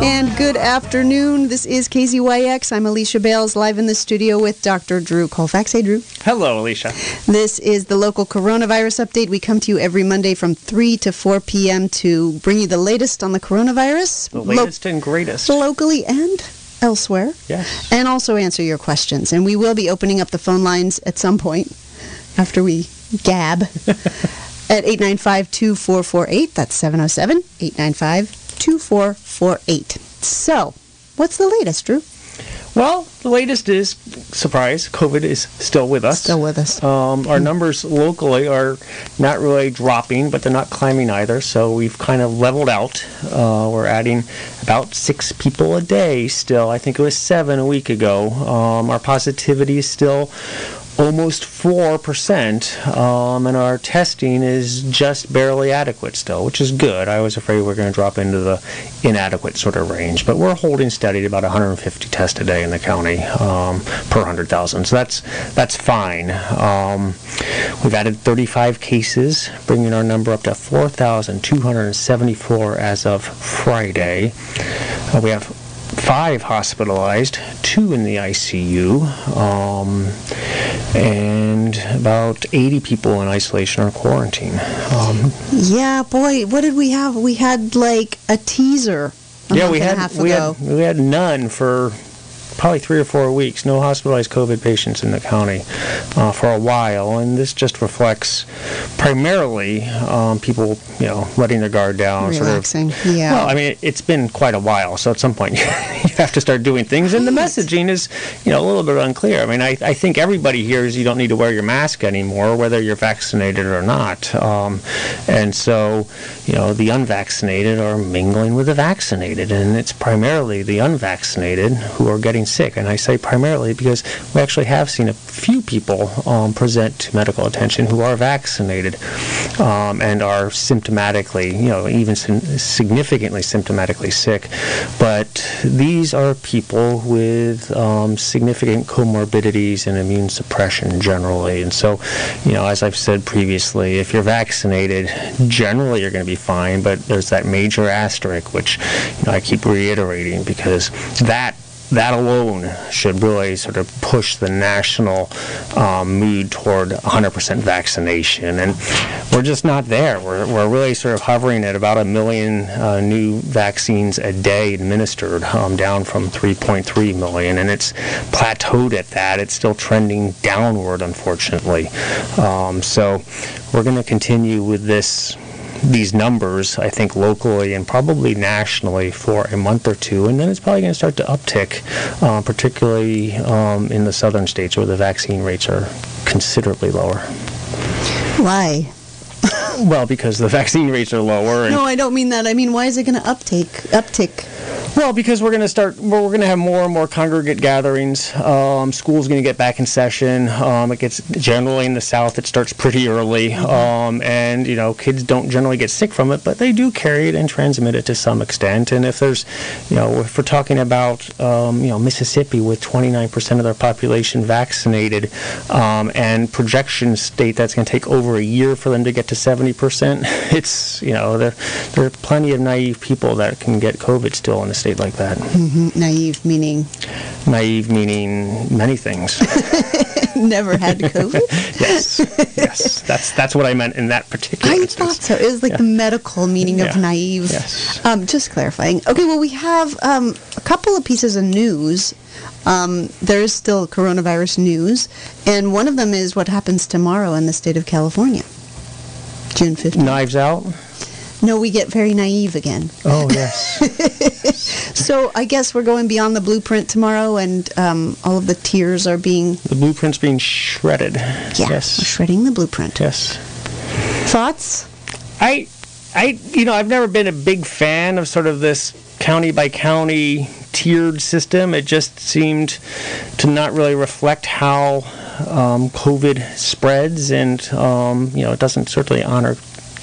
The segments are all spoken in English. And good afternoon. This is KZYX. I'm Alicia Bales, live in the studio with Dr. Drew Colfax. Hey, Drew. Hello, Alicia. This is the local coronavirus update. We come to you every Monday from 3 to 4 p.m. to bring you the latest on the coronavirus. The latest and greatest. Locally and elsewhere. Yes. And also answer your questions. And we will be opening up the phone lines at some point after we gab at 895-2448. That's 707-895-2448. 2448. So, what's the latest, Drew? Well, the latest is, surprise, COVID is still with us. Still with us. Our numbers locally are not really dropping, but they're not climbing either, so we've kind of leveled out. We're adding about 6 people a day still. I think it was 7 a week ago. Our positivity is still almost 4%, and our testing is just barely adequate still, which is good. I was afraid we were going to drop into the inadequate sort of range, but we're holding steady at about 150 tests a day in the county per 100,000, so that's fine. We've added 35 cases, bringing our number up to 4,274 as of Friday. We have 5 hospitalized, 2 in the ICU, and about 80 people in isolation or quarantine. Yeah, boy, what did we have? We had like a teaser a month and a half ago. We had none for probably 3 or 4 weeks, no hospitalized COVID patients in the county for a while, and this just reflects primarily people, you know, letting their guard down. Relaxing, sort of, yeah. Well, I mean, it's been quite a while, so at some point you have to start doing things, and the messaging is, you know, a little bit unclear. I mean, I think everybody hears you don't need to wear your mask anymore, whether you're vaccinated or not, and so, you know, the unvaccinated are mingling with the vaccinated, and it's primarily the unvaccinated who are getting sick, and I say primarily because we actually have seen a few people present to medical attention who are vaccinated and are symptomatically, you know, even significantly symptomatically sick, but these are people with significant comorbidities and immune suppression generally, and so, you know, as I've said previously, if you're vaccinated, generally you're going to be fine, but there's that major asterisk, which, you know, I keep reiterating, because that alone should really sort of push the national mood toward 100% vaccination, and we're just not there. We're really sort of hovering at about 1 million new vaccines a day administered, down from 3.3 million, and it's plateaued at that. It's still trending downward, unfortunately. So we're going to continue with these numbers, I think, locally and probably nationally for a month or two, and then it's probably going to start to uptick, particularly in the southern states where the vaccine rates are considerably lower. Why? Well, because the vaccine rates are lower. And no, I don't mean that. I mean, why is it going to uptick? Well, because we're going to have more and more congregate gatherings. School's going to get back in session. It gets, generally in the South, it starts pretty early. And, you know, kids don't generally get sick from it, but they do carry it and transmit it to some extent. And if there's, you know, if we're talking about, you know, Mississippi with 29% of their population vaccinated, and projections state that's going to take over a year for them to get to 70%, it's, you know, there are plenty of naive people that can get COVID still in a state like that. Mm-hmm. Naive meaning? Naive meaning many things. Never had COVID? Yes. That's what I meant in that particular instance. Thought so. It was like the medical meaning of naive. Yes. Just clarifying. Okay, well, we have a couple of pieces of news. There is still coronavirus news, and one of them is what happens tomorrow in the state of California. June 15th. Knives out? No, we get very naive again. Oh, yes. So I guess we're going beyond the blueprint tomorrow, and all of the tiers are being... The blueprint's being shredded. Yeah, yes. We're shredding the blueprint. Yes. Thoughts? I, you know, I've never been a big fan of sort of this county-by-county tiered system. It just seemed to not really reflect how COVID spreads, and, you know, it doesn't certainly honor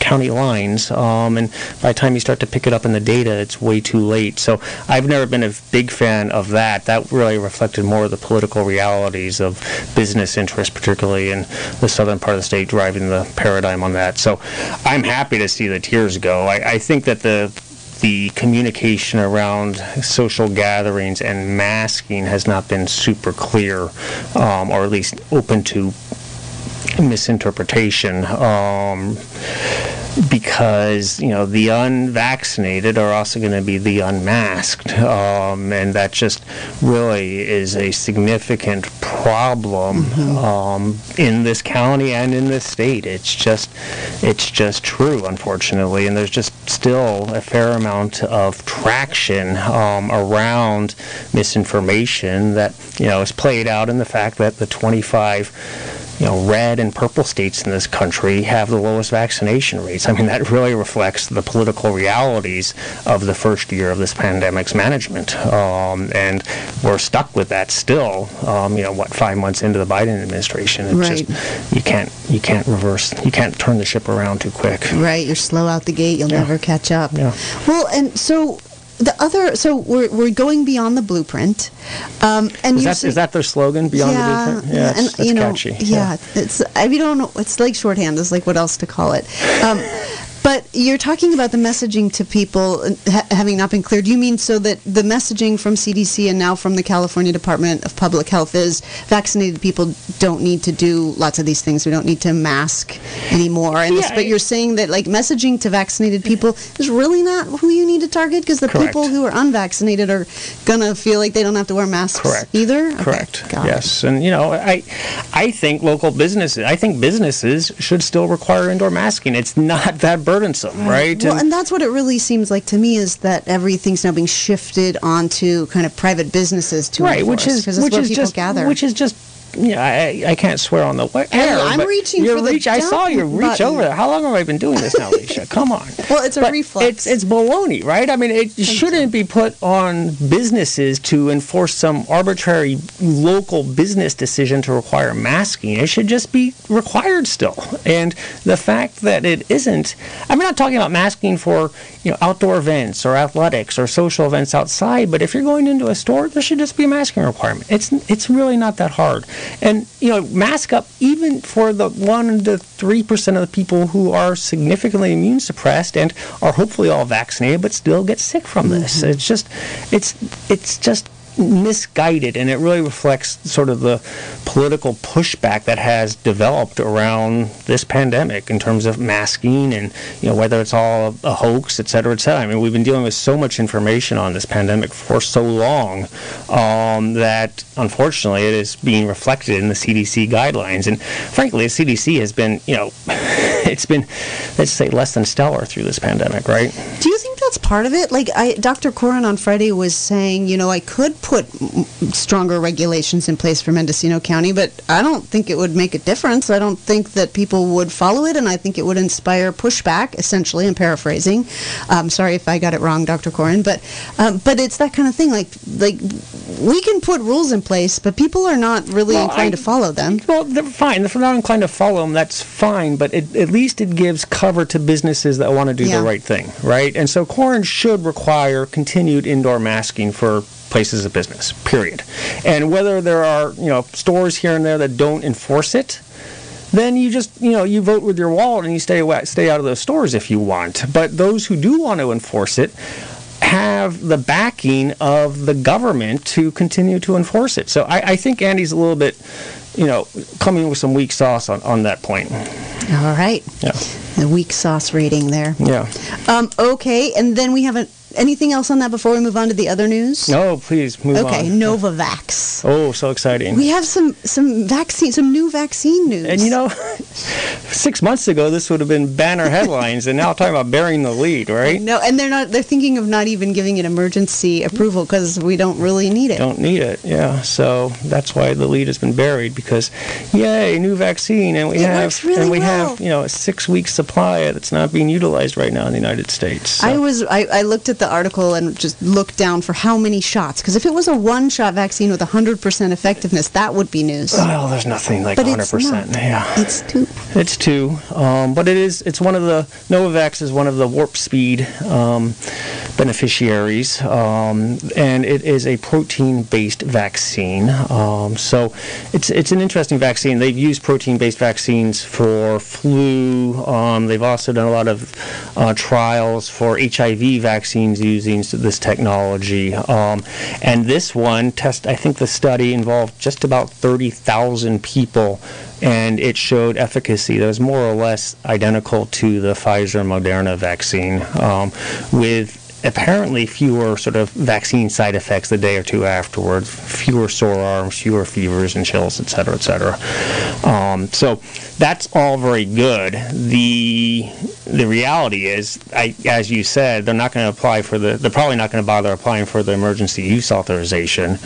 county lines, and by the time you start to pick it up in the data, it's way too late. So I've never been a big fan of that. That really reflected more of the political realities of business interests, particularly in the southern part of the state, driving the paradigm on that. So I'm happy to see the tiers go. I think that the communication around social gatherings and masking has not been super clear, or at least open to misinterpretation, because, you know, the unvaccinated are also going to be the unmasked, and that just really is a significant problem, mm-hmm. In this county and in this state. It's just true, unfortunately, and there's just still a fair amount of traction around misinformation that, you know, is played out in the fact that the 25 red and purple states in this country have the lowest vaccination rates. I mean, that really reflects the political realities of the first year of this pandemic's management. And we're stuck with that still, 5 months into the Biden administration. Just, you can't reverse, you can't turn the ship around too quick. Right, you're slow out the gate, you'll never catch up. Yeah. Well, and so... we're going beyond the blueprint, and is that their slogan? Beyond the blueprint. Yeah, and it's catchy. We don't know. It's like shorthand. It's like what else to call it. But you're talking about the messaging to people having not been clear. Do you mean so that the messaging from CDC and now from the California Department of Public Health is vaccinated people don't need to do lots of these things. We don't need to mask anymore. And but you're saying that, like, messaging to vaccinated people is really not who you need to target, because the people who are unvaccinated are going to feel like they don't have to wear masks either? Correct. Okay, yes. And, I think businesses should still require indoor masking. It's not that burdensome, right? Well, and that's what it really seems like to me, is that everything's now being shifted onto kind of private businesses to enforce, which is just I can't swear on the air. I'm reaching for the I saw you reach button. Over there. How long have I been doing this now, Alicia? Come on. Well, it's a reflex. It's baloney, right? I mean, it shouldn't be put on businesses to enforce some arbitrary local business decision to require masking. It should just be required still. And the fact that it isn't, I'm not talking about masking for outdoor events or athletics or social events outside, but if you're going into a store, there should just be a masking requirement. It's really not that hard. And, mask up even for the 1 to 3% of the people who are significantly immune suppressed and are hopefully all vaccinated but still get sick from this. Mm-hmm. It's just misguided, and it really reflects sort of the political pushback that has developed around this pandemic in terms of masking and, whether it's all a hoax, et cetera, et cetera. I mean, we've been dealing with so much information on this pandemic for so long that, unfortunately, it is being reflected in the CDC guidelines. And, frankly, the CDC has been, it's been, let's say, less than stellar through this pandemic, right? Do you think that's part of it? Like, Dr. Corin on Friday was saying, I could put stronger regulations in place for Mendocino County, but I don't think it would make a difference. I don't think that people would follow it, and I think it would inspire pushback, essentially. I'm paraphrasing. Sorry if I got it wrong, Dr. Corin, but it's that kind of thing. Like we can put rules in place, but people are not really inclined to follow them. Well, they're fine. If they're not inclined to follow them, that's fine, but at least it gives cover to businesses that want to do the right thing, right? And so Corin should require continued indoor masking for places of business, period. And whether there are, stores here and there that don't enforce it, then you just, you vote with your wallet and you stay out of those stores if you want. But those who do want to enforce it have the backing of the government to continue to enforce it. So I think Andy's a little bit, coming with some weak sauce on that point. All right. Yeah. The weak sauce rating there. Yeah. Okay, and then we have anything else on that before we move on to the other news? No, please move on. Okay, Novavax. Oh, so exciting. We have some new vaccine news. And 6 months ago this would have been banner headlines, and now talking about burying the lead, right? No, and they're thinking of not even giving it emergency approval because we don't really need it. Don't need it. Yeah. So that's why the lead has been buried, because yay, new vaccine, and we have 6 weeks supply that's not being utilized right now in the United States. So. I looked at the the article and just look down for how many shots? Because if it was a one-shot vaccine with 100% effectiveness, that would be news. Well, there's nothing like 100%. Yeah, it's two. It's two. But it is. It's one of the Novavax is one of the warp speed beneficiaries, and it is a protein-based vaccine. So it's an interesting vaccine. They've used protein-based vaccines for flu. They've also done a lot of trials for HIV vaccines using this technology. And this one test, I think the study involved just about 30,000 people, and it showed efficacy that was more or less identical to the Pfizer and Moderna vaccine, with apparently fewer sort of vaccine side effects the day or two afterwards, fewer sore arms, fewer fevers and chills, et cetera, et cetera. So that's all very good. The reality is, as you said, they're not going to apply for the, they're probably not going to bother applying for the emergency use authorization.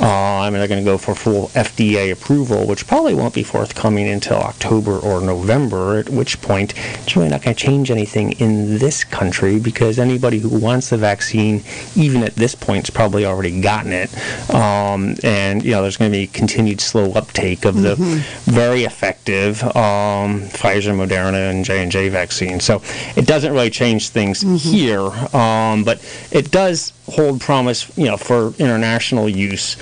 I mean, they're going to go for full FDA approval, which probably won't be forthcoming until October or November, at which point it's really not going to change anything in this country, because anybody who wants the vaccine, even at this point, has probably already gotten it. And, you know, there's going to be continued slow uptake of the very effective Pfizer, Moderna, and J&J vaccine. So it doesn't really change things here, but it does hold promise, you know, for international use.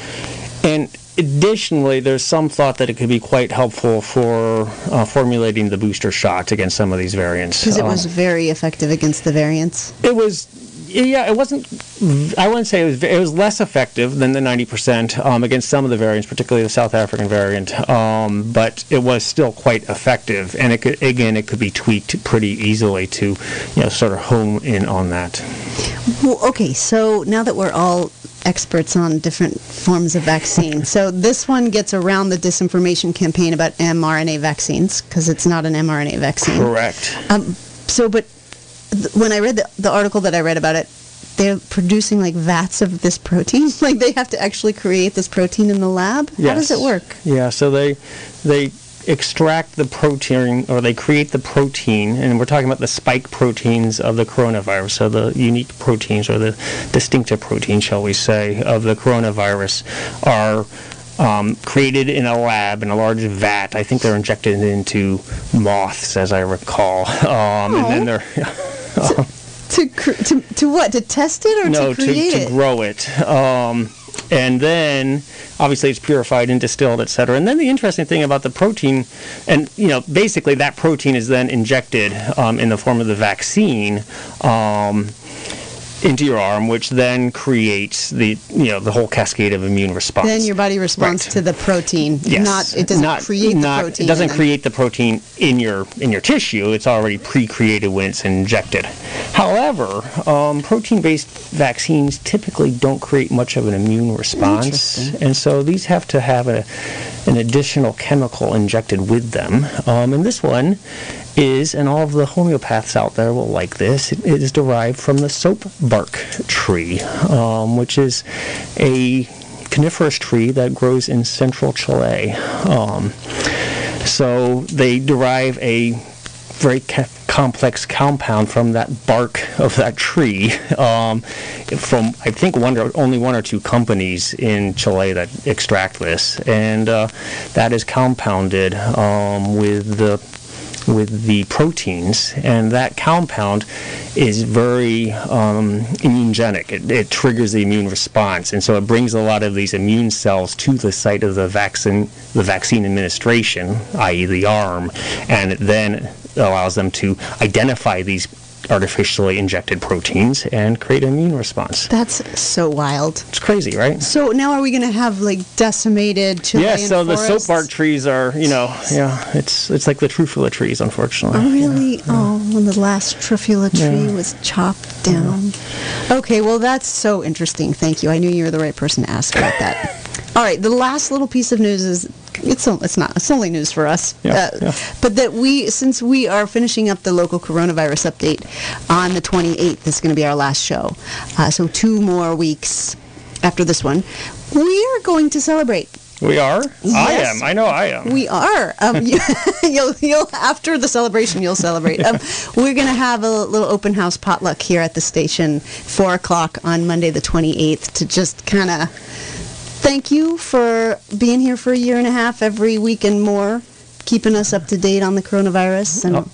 And additionally, there's some thought that it could be quite helpful for formulating the booster shots against some of these variants. Because it was very effective against the variants? It was. Yeah, it wasn't, I wouldn't say it was less effective than the 90% against some of the variants, particularly the South African variant, but it was still quite effective, and it could, again, it could be tweaked pretty easily to, you know, sort of home in on that. Well, okay, so now that we're all experts on different forms of vaccine, so this one gets around the disinformation campaign about mRNA vaccines, because it's not an mRNA vaccine. Correct. But when I read the article that I read about it, they're producing like vats of this protein. Like they have to actually create this protein in the lab. Yes. How does it work? Yeah, so they extract the protein, or they create the protein, and we're talking about the spike proteins of the coronavirus, so the unique proteins, or the distinctive proteins, shall we say, of the coronavirus are created in a lab, in a large vat. I think they're injected into moths, as I recall. And then they're... to what? To test it or to create it? No, to grow it. And then, obviously, it's purified and distilled, et cetera. And then the interesting thing about the protein, and, you know, basically that protein is then injected in the form of the vaccine into your arm, which then creates the, you know, the whole cascade of immune response. Then your body responds to the protein. Yes. It doesn't create the protein. It doesn't create the protein in your tissue. It's already pre-created when it's injected. However, protein-based vaccines typically don't create much of an immune response, and so these have to have an additional chemical injected with them. And this one is, and all of the homeopaths out there will like this, it is derived from the soap bark tree, which is a coniferous tree that grows in central Chile. So they derive a very complex compound from that bark of that tree, from I think only one or two companies in Chile that extract this, and that is compounded with the proteins, and that compound is very immunogenic. It triggers the immune response, and so it brings a lot of these immune cells to the site of the vaccine administration, i.e. the arm, and it then allows them to identify these artificially injected proteins and create an immune response. That's so wild. It's crazy, right? So now are we going to have like decimated Chilean forests? Yeah, so the soap bark trees are, you know, yeah, it's like the trufula trees, unfortunately. Oh, really? Yeah. Oh, when the last trufula tree was chopped down. Yeah. Okay, well, that's so interesting. Thank you. I knew you were the right person to ask about that. All right, the last little piece of news is, it's only news for us, but that since we are finishing up the local coronavirus update on the 28th, this is going to be our last show, so 2 more weeks after this one, we are going to celebrate We are? Yes. I am. I know I am. We are. You'll after the celebration, you'll celebrate. We're going to have a little open house potluck here at the station, 4 o'clock on Monday the 28th, to just kind of thank you for being here for a year and a half every week and more, keeping us up to date on the coronavirus. And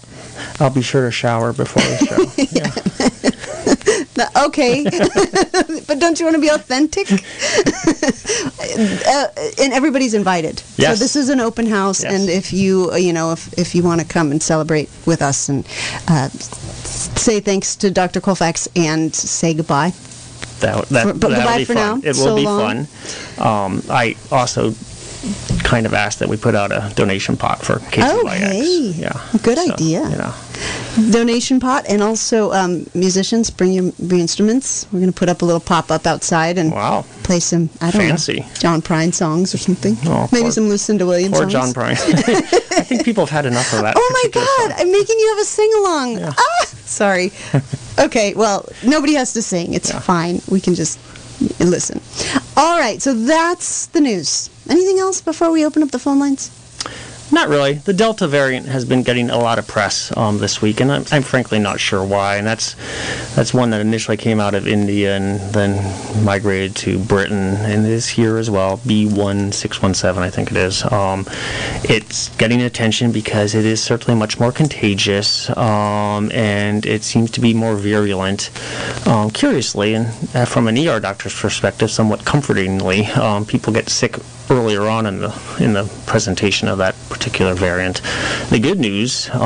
I'll be sure to shower before the show. Yeah. Okay, but don't you want to be authentic? And everybody's invited. Yes. So this is an open house, yes. And if you want to come and celebrate with us and say thanks to Dr. Colfax and say goodbye. That'll be fun. Now. It will be fun. I also kind of asked that we put out a donation pot for KZYX. Oh, hey. Yeah. Good idea. You know. Donation pot, and also musicians, bring your instruments. We're going to put up a little pop-up outside and play some, I don't know, John Prine songs or something. Oh, maybe some Lucinda Williams songs. Or John Prine. I think people have had enough of that. Oh, my God. Song. I'm making you have a sing-along. Yeah. Ah, sorry. Okay, well, nobody has to sing. It's fine. We can just listen. All right, so that's the news. Anything else before we open up the phone lines? Not really. The Delta variant has been getting a lot of press this week, and I'm frankly not sure why. And that's one that initially came out of India and then migrated to Britain and is here as well. B1617, I think it is. It's getting attention because it is certainly much more contagious, and it seems to be more virulent. Curiously, and from an ER doctor's perspective, somewhat comfortingly, people get sick earlier on in the presentation of that particular variant. The good news for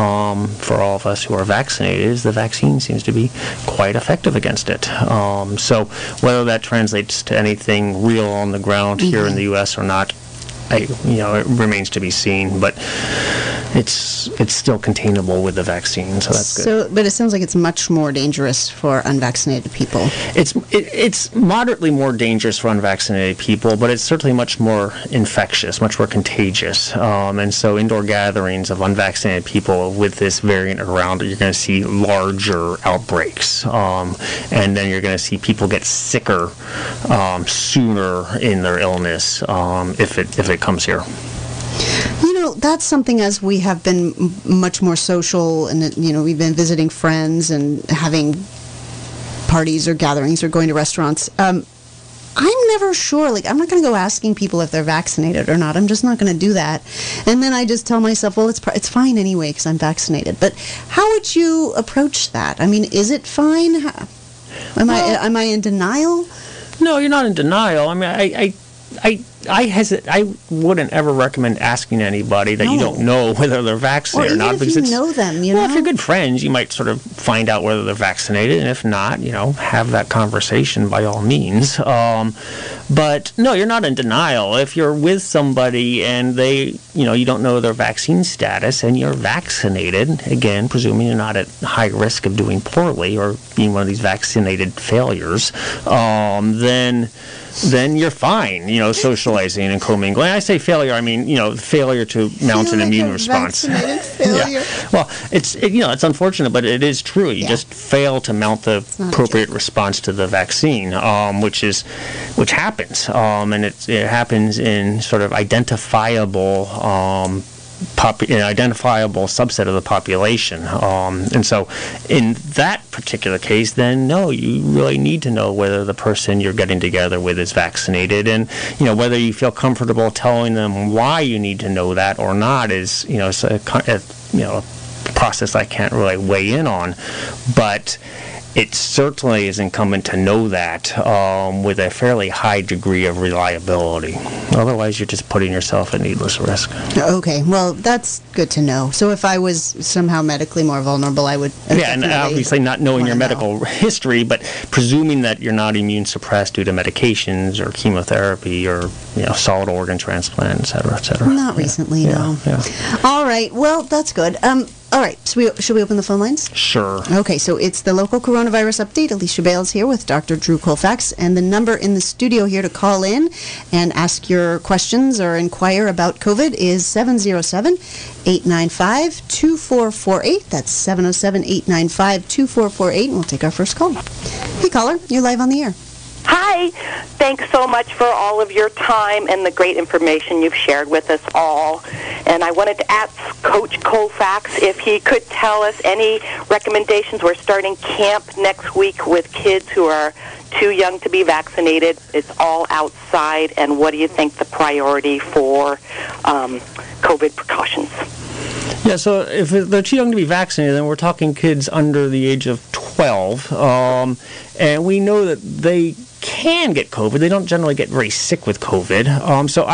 all of us who are vaccinated is the vaccine seems to be quite effective against it. So whether that translates to anything real on the ground here in the U.S. or not, it remains to be seen, but it's still containable with the vaccine, so that's good. But it sounds like it's much more dangerous for unvaccinated people. It's moderately more dangerous for unvaccinated people, but it's certainly much more infectious, much more contagious. And so indoor gatherings of unvaccinated people with this variant around, you're going to see larger outbreaks. And then you're going to see people get sicker sooner in their illness if it comes here. That's something, as we have been much more social, and we've been visiting friends and having parties or gatherings or going to restaurants. I'm never sure. I'm not going to go asking people if they're vaccinated or not. I'm just not going to do that. And then I just tell myself, well, it's fine anyway because I'm vaccinated. But how would you approach that? I mean, is it fine? Am I in denial? No, you're not in denial. I mean, I wouldn't ever recommend asking anybody that you don't know whether they're vaccinated or not. Even if you know them, if you're good friends, you might sort of find out whether they're vaccinated, and if not, have that conversation by all means. But no, you're not in denial. If you're with somebody and they, you don't know their vaccine status and you're vaccinated, again, presuming you're not at high risk of doing poorly or being one of these vaccinated failures, then you're fine, socializing and commingling. When I say failure, I mean, failure to mount an immune response. Failure. Yeah. Well, it's unfortunate, but it is true. You just fail to mount the appropriate response to the vaccine, which happens. And it happens in sort of identifiable subset of the population. And so in that particular case, then, no, you really need to know whether the person you're getting together with is vaccinated. And, whether you feel comfortable telling them why you need to know that or not is, a process I can't really weigh in on. But it certainly is incumbent to know that with a fairly high degree of reliability. Otherwise, you're just putting yourself at needless risk. Okay. Well, that's good to know. So if I was somehow medically more vulnerable, I would... Yeah, and obviously not knowing your medical history, but presuming that you're not immune suppressed due to medications or chemotherapy or, solid organ transplant, et cetera, et cetera. Not recently, no. Yeah. All right. Well, that's good. All right, so should we open the phone lines? Sure. Okay, so it's the local coronavirus update. Alicia Bales here with Dr. Drew Colfax, and the number in the studio here to call in and ask your questions or inquire about COVID is 707-895-2448. That's 707-895-2448, and we'll take our first call. Hey, caller, you're live on the air. Hi. Thanks so much for all of your time and the great information you've shared with us all. And I wanted to ask Coach Colfax if he could tell us any recommendations. We're starting camp next week with kids who are too young to be vaccinated. It's all outside. And what do you think the priority for COVID precautions? Yeah, so if they're too young to be vaccinated, then we're talking kids under the age of 12. And we know that they can get COVID. They don't generally get very sick with COVID. So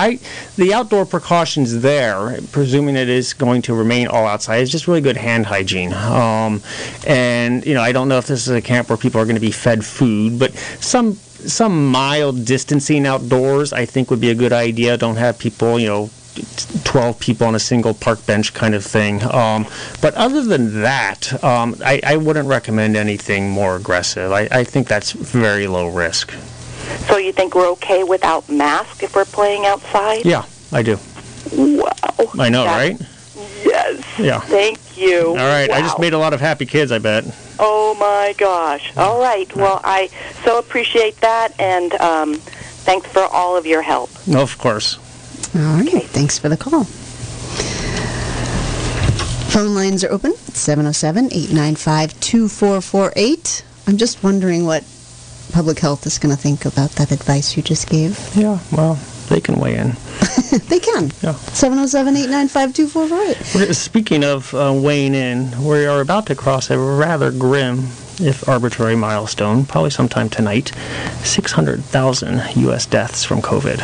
the outdoor precautions there, presuming it is going to remain all outside, is just really good hand hygiene. And I don't know if this is a camp where people are going to be fed food, but some mild distancing outdoors I think would be a good idea. Don't have people, 12 people on a single park bench kind of thing. But other than that, I wouldn't recommend anything more aggressive. I think that's very low risk. So you think we're okay without masks if we're playing outside? Yeah, I do. Wow. I know, right? Yes. Yeah. Thank you. All right. Wow. I just made a lot of happy kids, I bet. Oh, my gosh. All right. Well, I so appreciate that, and thanks for all of your help. Of course. All right. Thanks for the call. Phone lines are open. 707-895-2448. I'm just wondering what public health is going to think about that advice you just gave. Yeah, well, they can weigh in. They can. Yeah. 707-895-2448. Speaking of weighing in, we are about to cross a rather grim, if arbitrary, milestone, probably sometime tonight, 600,000 U.S. deaths from COVID,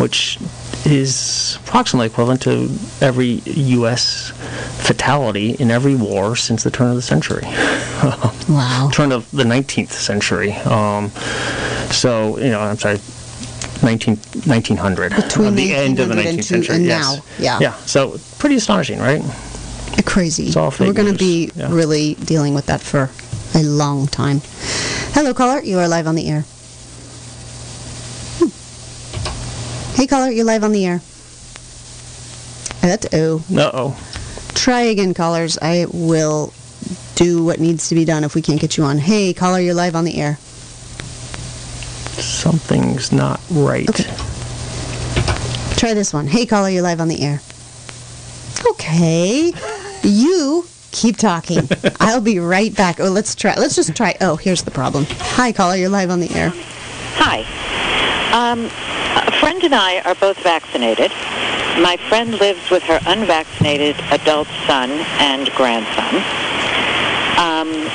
which is approximately equivalent to every U.S. fatality in every war since the turn of the century. Wow. Turn of the 19th century. 1900. Between the end of the 19th century. And yes. Now. Yeah. Yeah. So pretty astonishing, right? Crazy. It's all fake. We're going to be really dealing with that for a long time. Hello, caller. You are live on the air. Hey, caller. You're live on the air. Uh-oh. Uh-oh. Try again, callers. I will do what needs to be done if we can't get you on. Hey, caller. You're live on the air. Something's not right. Okay. Try this one. Hey, caller. You're live on the air. Okay. You keep talking. I'll be right back. Oh, let's try. Let's just try. Oh, here's the problem. Hi, caller. You're live on the air. Hi. A friend and I are both vaccinated. My friend lives with her unvaccinated adult son and grandson.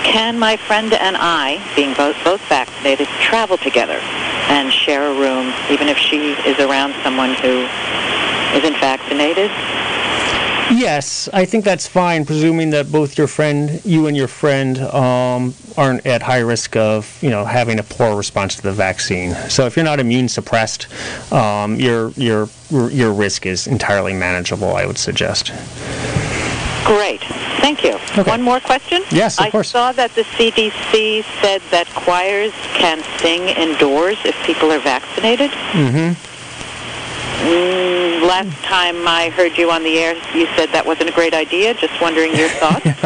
Can my friend and I, being both vaccinated, travel together and share a room, even if she is around someone who isn't vaccinated? Yes, I think that's fine, presuming that both you and your friend aren't at high risk of, having a poor response to the vaccine. So if you're not immune suppressed, your risk is entirely manageable, I would suggest. Great. Thank you. Okay. One more question? Yes, of course. I saw that the CDC said that choirs can sing indoors if people are vaccinated. Mm-hmm. Last time I heard you on the air, you said that wasn't a great idea. Just wondering your thoughts. Yeah.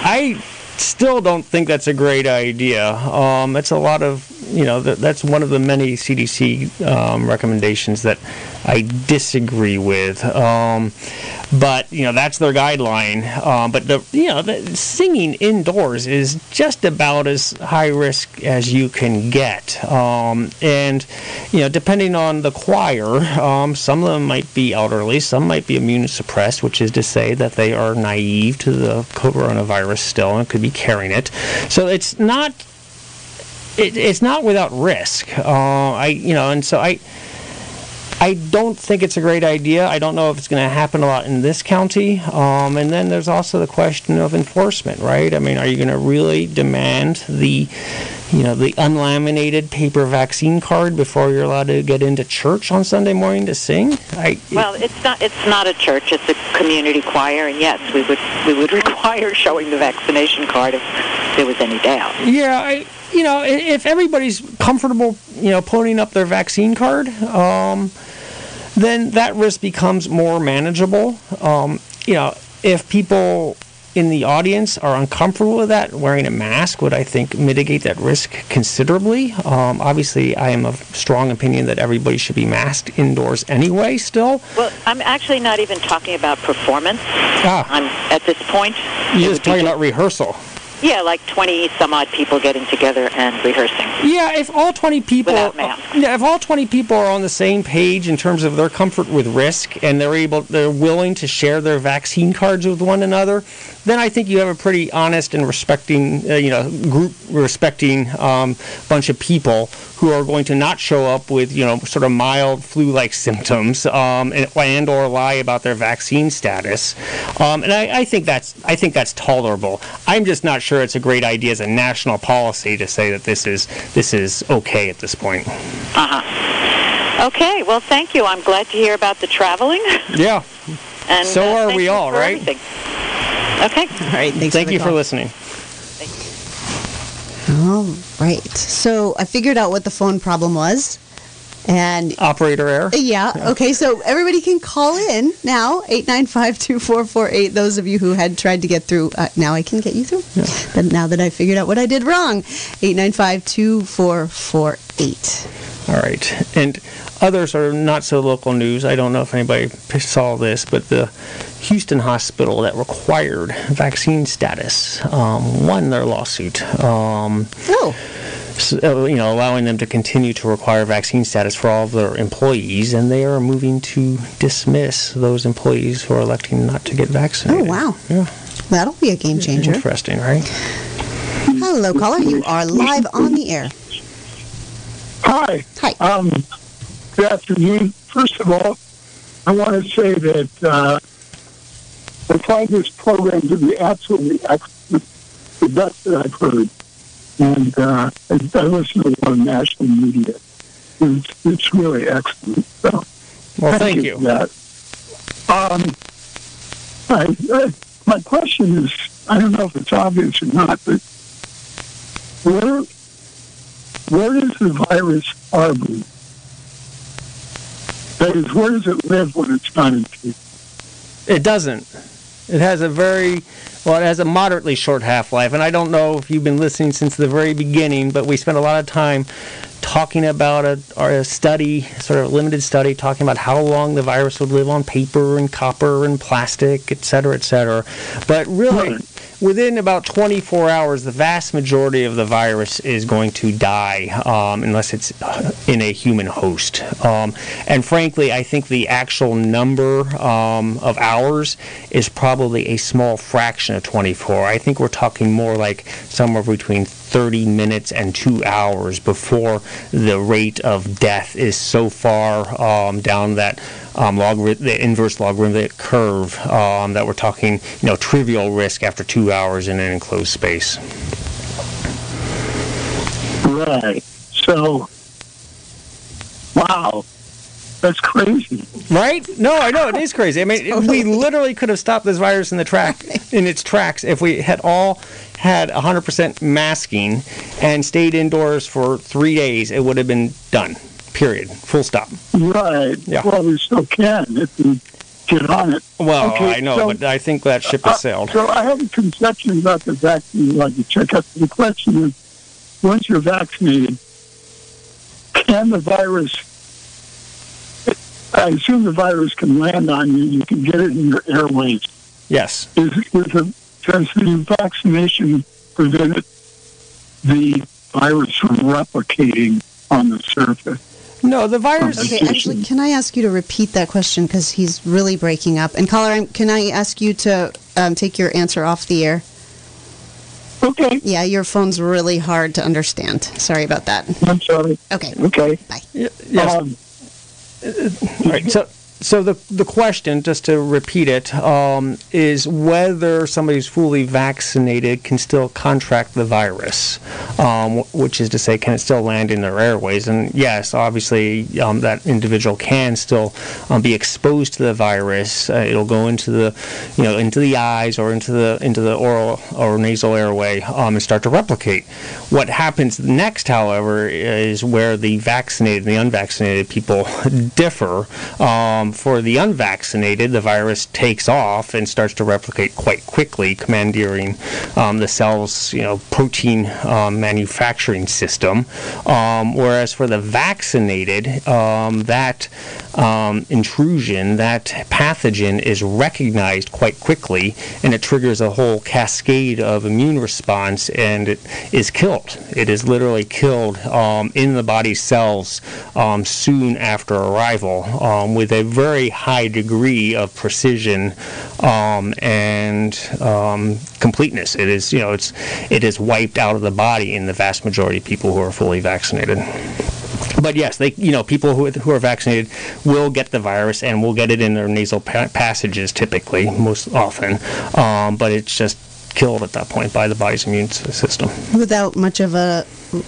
I still don't think that's a great idea. That's a lot of, that's one of the many CDC recommendations that I disagree with. But that's their guideline. But the singing indoors is just about as high risk as you can get. And depending on the choir, some of them might be elderly, some might be immune suppressed, which is to say that they are naive to the coronavirus still and could be carrying it. So it's not without risk. I don't think it's a great idea. I don't know if it's going to happen a lot in this county. And then there's also the question of enforcement, right? I mean, are you going to really demand the unlaminated paper vaccine card before you're allowed to get into church on Sunday morning to sing? It's not a church. It's a community choir, and yes, we would require showing the vaccination card if there was any doubt. Yeah, if everybody's comfortable, putting up their vaccine card, then that risk becomes more manageable. If people in the audience are uncomfortable with that, wearing a mask would, I think, mitigate that risk considerably. Obviously, I am of strong opinion that everybody should be masked indoors anyway still. Well, I'm actually not even talking about performance at this point. You're just talking about rehearsal. Yeah, like 20-some-odd people getting together and rehearsing. Yeah, if all 20 people are on the same page in terms of their comfort with risk, and they're willing to share their vaccine cards with one another, then I think you have a pretty honest and respecting, bunch of people who are going to not show up with, sort of mild flu-like symptoms and or lie about their vaccine status. And I think that's tolerable. I'm just not sure it's a great idea as a national policy to say that this is okay at this point. Uh-huh. Okay. Well, thank you. I'm glad to hear about the traveling. Yeah. And so are we all, right? Everything. Okay. All right. Thank you for listening. All right. So I figured out what the phone problem was. And operator error. Yeah. Okay. So everybody can call in now, 895-2448. Those of you who had tried to get through, now I can get you through. Yeah. But now that I figured out what I did wrong, 895-2448. All right. And others are not so local news. I don't know if anybody saw this, but the Houston hospital that required vaccine status won their lawsuit. Allowing them to continue to require vaccine status for all of their employees, and they are moving to dismiss those employees who are electing not to get vaccinated. Oh, wow. Yeah. That'll be a game changer. Interesting, right? Hello, caller. You are live on the air. Hi. Good afternoon. First of all, I want to say that I find this program to be absolutely excellent, the best that I've heard. And I listen to a lot of national media. It's really excellent. So, well, thank you. My question is, I don't know if it's obvious or not, but where does the virus harbor? That is, where does it live when it's not in people? It doesn't. It has a moderately short half-life, and I don't know if you've been listening since the very beginning, but we spent a lot of time talking about a study, sort of a limited study, talking about how long the virus would live on paper and copper and plastic, et cetera, but really, within about 24 hours, the vast majority of the virus is going to die unless it's in a human host. And frankly, I think the actual number of hours is probably a small fraction of 24. I think we're talking more like somewhere between 30 minutes and 2 hours before the rate of death is so far down that the inverse logarithmic curve that we're talking, trivial risk after 2 hours in an enclosed space. Right. So, wow. That's crazy. Right? No, I know. It is crazy. I mean, we literally could have stopped this virus in its tracks if we had all had 100% masking and stayed indoors for 3 days. It would have been done. Period. Full stop. Right. Yeah. Well, we still can if we get on it. Well, okay, I know, but I think that ship has sailed. So I have a conception about the vaccine, like the checkup. The question is, once you're vaccinated, can the virus... I assume the virus can land on you. You can get it in your airways. Yes. Does the vaccination prevent the virus from replicating on the surface? No, the virus... Okay, actually, can I ask you to repeat that question because he's really breaking up? And caller, can I ask you to take your answer off the air? Okay. Yeah, your phone's really hard to understand. Sorry about that. I'm sorry. Okay. Bye. Yes. All right, so the question, just to repeat it, is whether somebody who's fully vaccinated can still contract the virus, which is to say, can it still land in their airways? And yes, obviously, that individual can still be exposed to the virus. It'll go into the, into the eyes or into the oral or nasal airway and start to replicate. What happens next, however, is where the vaccinated and the unvaccinated people differ. For the unvaccinated, the virus takes off and starts to replicate quite quickly, commandeering the cell's protein manufacturing system. Whereas for the vaccinated, that intrusion, that pathogen is recognized quite quickly, and it triggers a whole cascade of immune response, and it is killed. It is literally killed in the body's cells soon after arrival with a very high degree of precision and completeness. It is, it is wiped out of the body in the vast majority of people who are fully vaccinated. But yes, they, people who are vaccinated will get the virus and will get it in their nasal passages typically, most often. But it's just killed at that point by the body's immune system. Without much of a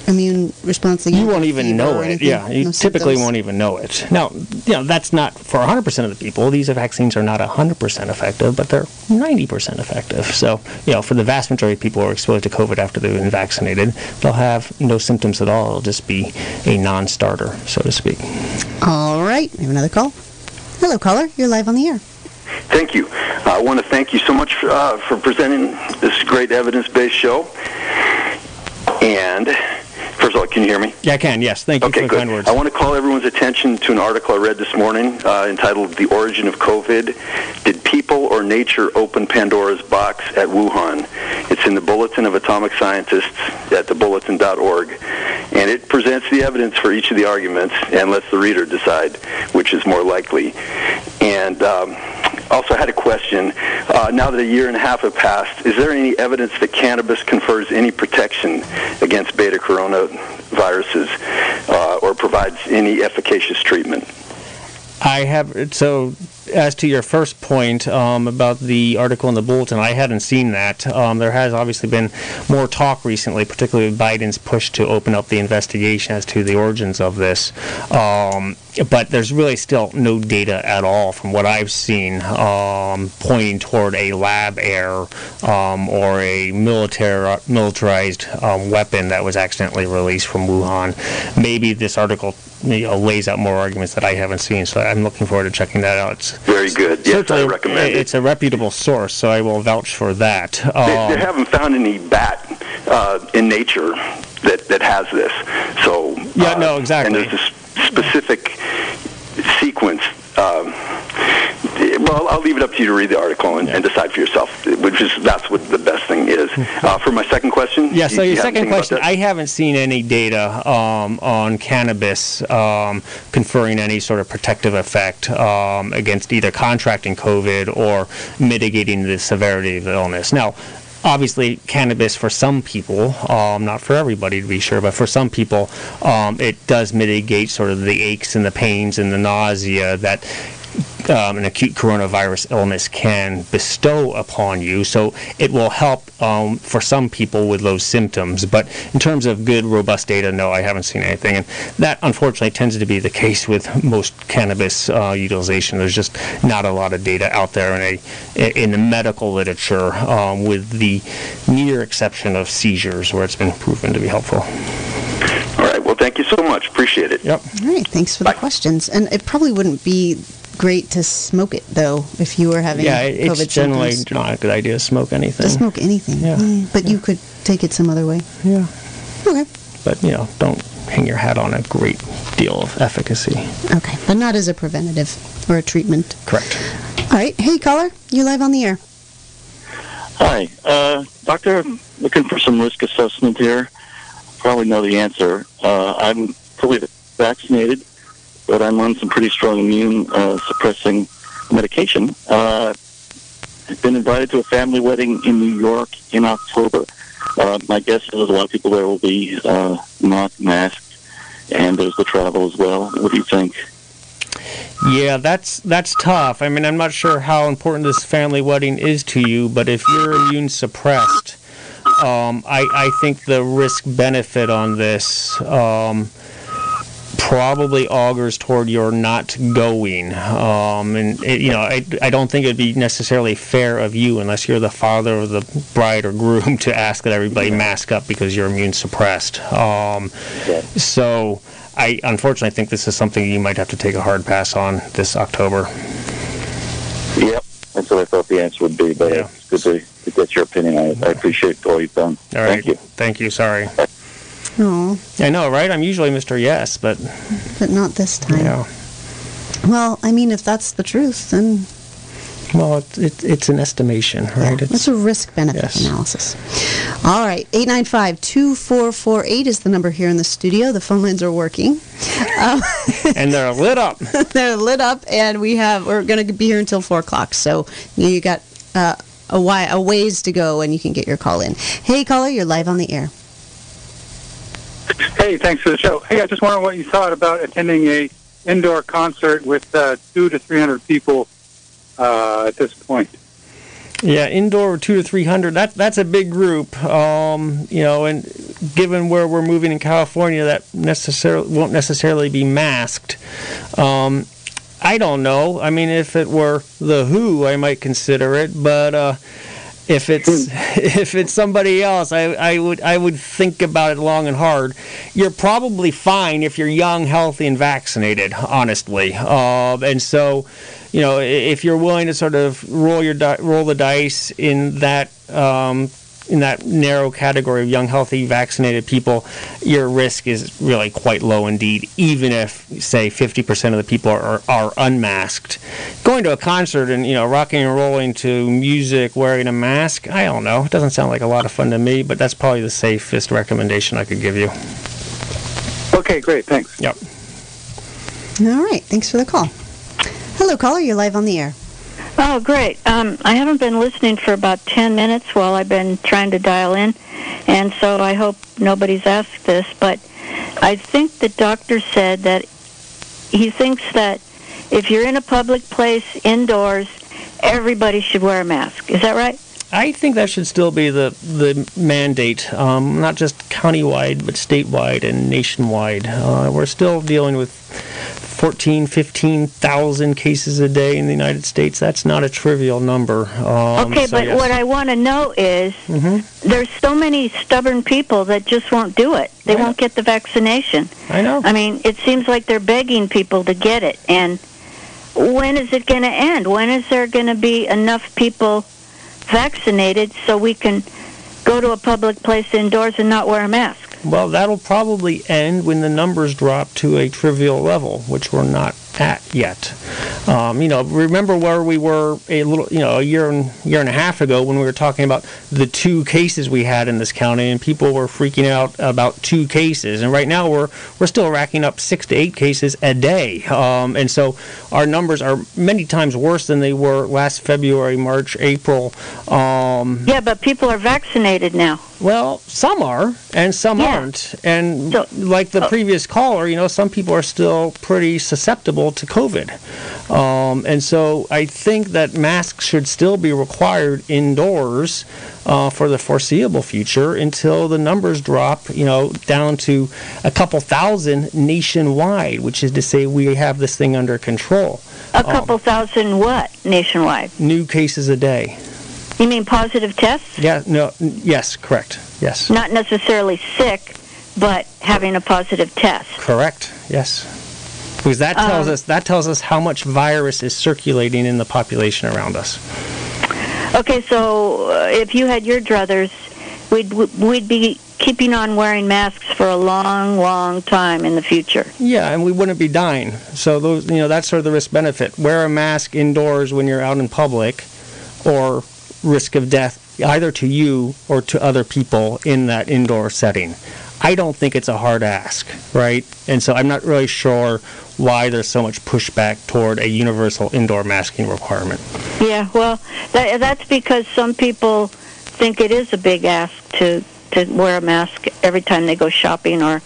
immune response, you won't even know it. Yeah, you typically won't even know it. Now, that's not for 100% of the people. These vaccines are not 100% effective, but they're 90% effective. So, for the vast majority of people who are exposed to COVID after they've been vaccinated, they'll have no symptoms at all. It'll just be a non-starter, so to speak. All right, we have another call. Hello, caller. You're live on the air. Thank you. I want to thank you so much for presenting this great evidence-based show. And, first of all, can you hear me? Yeah, I can, yes. Thank you for the kind words. I want to call everyone's attention to an article I read this morning entitled The Origin of COVID. Did People or Nature Open Pandora's Box at Wuhan? It's in the Bulletin of Atomic Scientists at thebulletin.org. And it presents the evidence for each of the arguments and lets the reader decide which is more likely. And also had a question. Now that a year and a half have passed, is there any evidence that cannabis confers any protection against beta coronaviruses or provides any efficacious treatment? As to your first point about the article in the Bulletin, I hadn't seen that. There has obviously been more talk recently, particularly with Biden's push to open up the investigation as to the origins of this. But there's really still no data at all from what I've seen pointing toward a lab error or a militarized weapon that was accidentally released from Wuhan. Maybe this article lays out more arguments that I haven't seen, so I'm looking forward to checking that out. Very good. Yes, I recommend it. It's a reputable source, so I will vouch for that. They haven't found any bat in nature that has this. So yeah, no, exactly. And there's a specific sequence. Well, I'll leave it up to you to read the article and decide for yourself, that's what the best thing is. For my second question? Yeah, so your second question, I haven't seen any data on cannabis conferring any sort of protective effect against either contracting COVID or mitigating the severity of the illness. Now, obviously, cannabis for some people, not for everybody to be sure, but for some people, it does mitigate sort of the aches and the pains and the nausea that an acute coronavirus illness can bestow upon you, so it will help for some people with those symptoms. But in terms of good, robust data, no, I haven't seen anything, and that unfortunately tends to be the case with most cannabis utilization. There's just not a lot of data out there in the medical literature, with the near exception of seizures, where it's been proven to be helpful. All right. Well, thank you so much. Appreciate it. Yep. All right. Thanks for the questions, and it probably wouldn't be great to smoke it, though, if you were having COVID symptoms. Yeah, it's generally not a good idea to smoke anything. To smoke anything. Yeah. But you could take it some other way. Yeah. Okay. But, don't hang your hat on a great deal of efficacy. Okay. But not as a preventative or a treatment. Correct. All right. Hey, caller. You're live on the air. Hi. Doctor, looking for some risk assessment here. Probably know the answer. I'm fully vaccinated, but I'm on some pretty strong immune-suppressing medication. I've been invited to a family wedding in New York in October. My guess is a lot of people there will be not masked, and there's the travel as well. What do you think? Yeah, that's tough. I mean, I'm not sure how important this family wedding is to you, but if you're immune-suppressed, I think the risk-benefit on this probably augurs toward your not going. I don't think it would be necessarily fair of you, unless you're the father of the bride or groom, to ask that everybody mask up because you're immune suppressed. So I unfortunately think this is something you might have to take a hard pass on this October. Yep, that's what I thought the answer would be, but it's good to get your opinion on it. I appreciate all you've done. All right. Thank you. Thank you. Sorry. Aww. I know, right? I'm usually Mr. Yes, but not this time. Yeah. Well, I mean, if that's the truth, then... Well, it's an estimation, right? Yeah, it's a risk-benefit analysis. All right, 895-2448 is the number here in the studio. The phone lines are working. And they're lit up. They're lit up, and we're going to be here until 4 o'clock. So you got a ways to go, and you can get your call in. Hey, caller, you're live on the air. Hey, thanks for the show. Hey, I just wonder what you thought about attending a indoor concert with 200 to 300 people at this point. Yeah, indoor 200 to 300. That's a big group. And given where we're moving in California, that won't necessarily be masked. I don't know. I mean, if it were the Who, I might consider it, but. If it's somebody else, I would think about it long and hard. You're probably fine if you're young, healthy, and vaccinated, honestly. And so, if you're willing to sort of roll the dice in that. In that narrow category of young, healthy, vaccinated people, your risk is really quite low indeed, even if, say, 50% of the people are unmasked. Going to a concert and, rocking and rolling to music, wearing a mask, I don't know. It doesn't sound like a lot of fun to me, but that's probably the safest recommendation I could give you. Okay, great. Thanks. Yep. All right. Thanks for the call. Hello, caller. You're live on the air. Oh, great. I haven't been listening for about 10 minutes while I've been trying to dial in, and so I hope nobody's asked this, but I think the doctor said that he thinks that if you're in a public place indoors, everybody should wear a mask. Is that right? I think that should still be the mandate, not just countywide, but statewide and nationwide. We're still dealing with 14,000, 15,000 cases a day in the United States. That's not a trivial number. What I want to know is there's so many stubborn people that just won't do it. They won't get the vaccination. I know. I mean, it seems like they're begging people to get it. And when is it going to end? When is there going to be enough people vaccinated so we can go to a public place indoors and not wear a mask? Well, that'll probably end when the numbers drop to a trivial level, which we're not at yet. Remember where we were a year and a half ago when we were talking about the 2 cases we had in this county, and people were freaking out about 2 cases. And right now we're still racking up 6 to 8 cases a day. And so our numbers are many times worse than they were last February, March, April. Yeah, but people are vaccinated now. Well, some are, and some aren't. And so, like the previous caller, some people are still pretty susceptible to COVID. And so I think that masks should still be required indoors for the foreseeable future until the numbers drop, down to a couple thousand nationwide, which is to say we have this thing under control. A couple thousand what nationwide? New cases a day. You mean positive tests? Yeah. No. Yes. Correct. Yes. Not necessarily sick, but having a positive test. Correct. Yes. Because that tells us how much virus is circulating in the population around us. Okay. So if you had your druthers, we'd be keeping on wearing masks for a long, long time in the future. Yeah, and we wouldn't be dying. So those, that's sort of the risk benefit. Wear a mask indoors when you're out in public, or risk of death either to you or to other people in that indoor setting. I don't think it's a hard ask, right? And so I'm not really sure why there's so much pushback toward a universal indoor masking requirement. Yeah, well, that's because some people think it is a big ask to wear a mask every time they go shopping or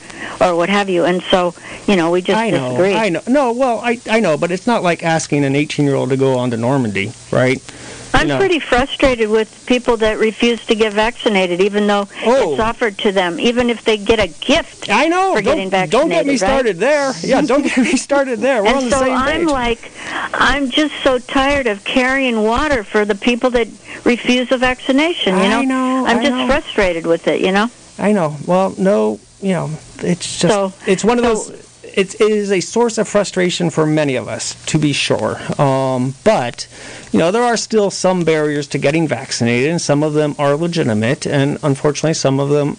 what have you. And so, we just disagree. I know. No, well, I know, but it's not like asking an 18-year-old to go on to Normandy, right? I'm pretty frustrated with people that refuse to get vaccinated, even though it's offered to them, even if they get a gift for getting vaccinated. Don't get me started there. Yeah, don't get me started there. We're on the same page. And so I'm like, I'm just so tired of carrying water for the people that refuse a vaccination, you know? I know. I'm just frustrated with it, you know? I know. Well, no, you know, it's just, it's one of those... It is a source of frustration for many of us, to be sure. But, you know, there are still some barriers to getting vaccinated, and some of them are legitimate, and unfortunately some of them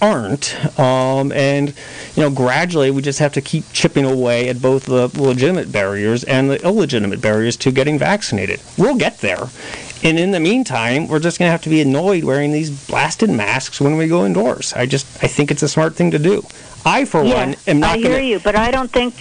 aren't. And, you know, gradually we just have to keep chipping away at both the legitimate barriers and the illegitimate barriers to getting vaccinated. We'll get there. And in the meantime, we're just going to have to be annoyed wearing these blasted masks when we go indoors. I think it's a smart thing to do. I, for one, am not going to... I hear you, but I don't think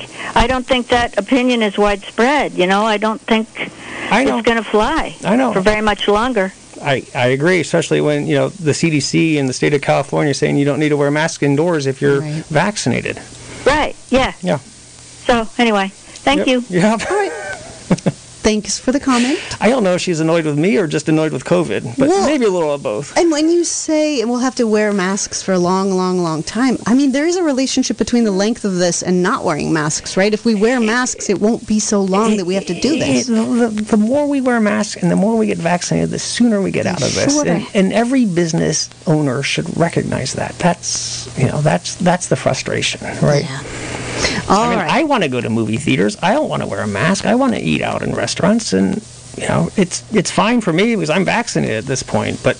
that opinion is widespread, you know? I don't think it's going to fly for very much longer. I agree, especially when, you know, the CDC and the state of California are saying you don't need to wear masks indoors if you're vaccinated. Right, yeah. So, anyway, thank you. Yeah. All right. Thanks for the comment. I don't know if she's annoyed with me or just annoyed with COVID, but maybe a little of both. And when you say we'll have to wear masks for a long, long, long time, I mean, there is a relationship between the length of this and not wearing masks, right? If we wear masks, it won't be so long that we have to do this. The more we wear masks and the more we get vaccinated, the sooner we get out of this. Sure. And every business owner should recognize that. That's, you know, that's the frustration, right? Yeah. All right. I want to go to movie theaters. I don't want to wear a mask. I want to eat out in restaurants, and you know, it's fine for me because I'm vaccinated at this point. But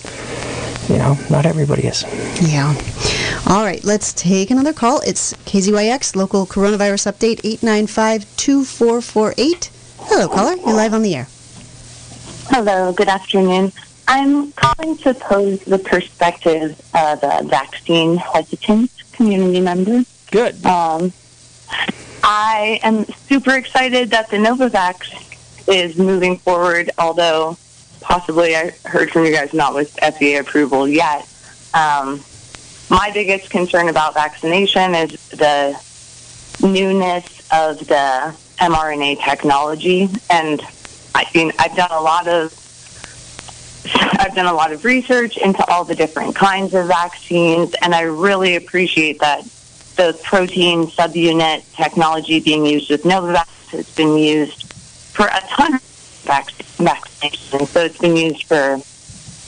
you know, not everybody is. Yeah. All right. Let's take another call. It's KZYX local coronavirus update 895-2448. Hello, caller. You're live on the air. Hello. Good afternoon. I'm calling to pose the perspective of a vaccine hesitant community member. Good. I am super excited that the Novavax is moving forward, although possibly I heard from you guys not with FDA approval yet. My biggest concern about vaccination is the newness of the mRNA technology, and I've done a lot of research into all the different kinds of vaccines, and I really appreciate that. The protein subunit technology being used with Novavax has been used for a ton of vaccinations. So it's been used for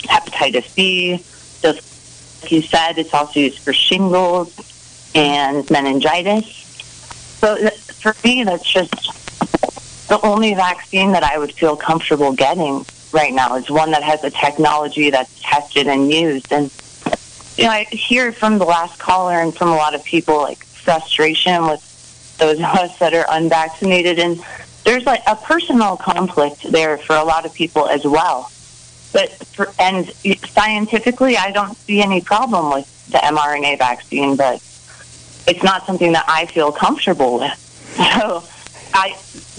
hepatitis B. So, like you said, it's also used for shingles and meningitis. So for me, that's just the only vaccine that I would feel comfortable getting right now is one that has a technology that's tested and used. And you know, I hear from the last caller and from a lot of people, like, frustration with those of us that are unvaccinated. And there's, like, a personal conflict there for a lot of people as well. And scientifically, I don't see any problem with the mRNA vaccine, but it's not something that I feel comfortable with. So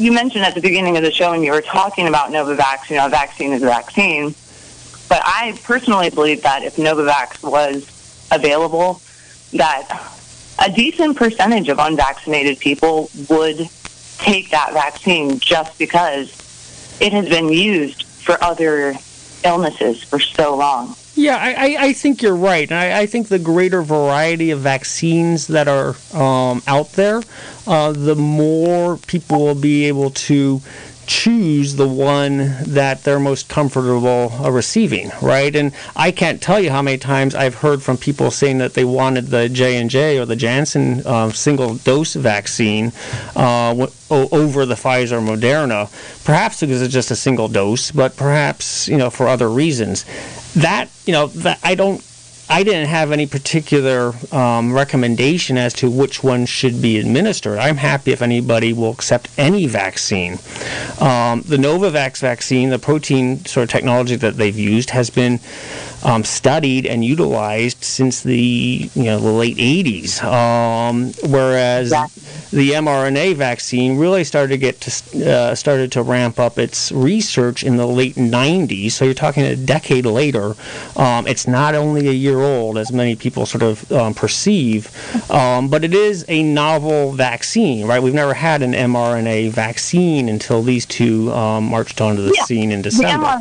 you mentioned at the beginning of the show when you were talking about Novavax, you know, a vaccine is a vaccine. But I personally believe that if Novavax was available, that a decent percentage of unvaccinated people would take that vaccine just because it has been used for other illnesses for so long. Yeah, I think you're right. And I think the greater variety of vaccines that are out there, the more people will be able to choose the one that they're most comfortable receiving, right? And I can't tell you how many times I've heard from people saying that they wanted the J&J or the Janssen single-dose vaccine over the Pfizer Moderna, perhaps because it's just a single dose, but perhaps, you know, for other reasons. That, you know, that I didn't have any particular recommendation as to which one should be administered. I'm happy if anybody will accept any vaccine. The Novavax vaccine, the protein sort of technology that they've used, has been studied and utilized since the the late 80s, whereas the mRNA vaccine really started to get to, started to ramp up its research in the late 90s. So you're talking a decade later. It's not only a year old, as many people sort of perceive, but it is a novel vaccine, right? We've never had an mRNA vaccine until these two marched onto the scene in December.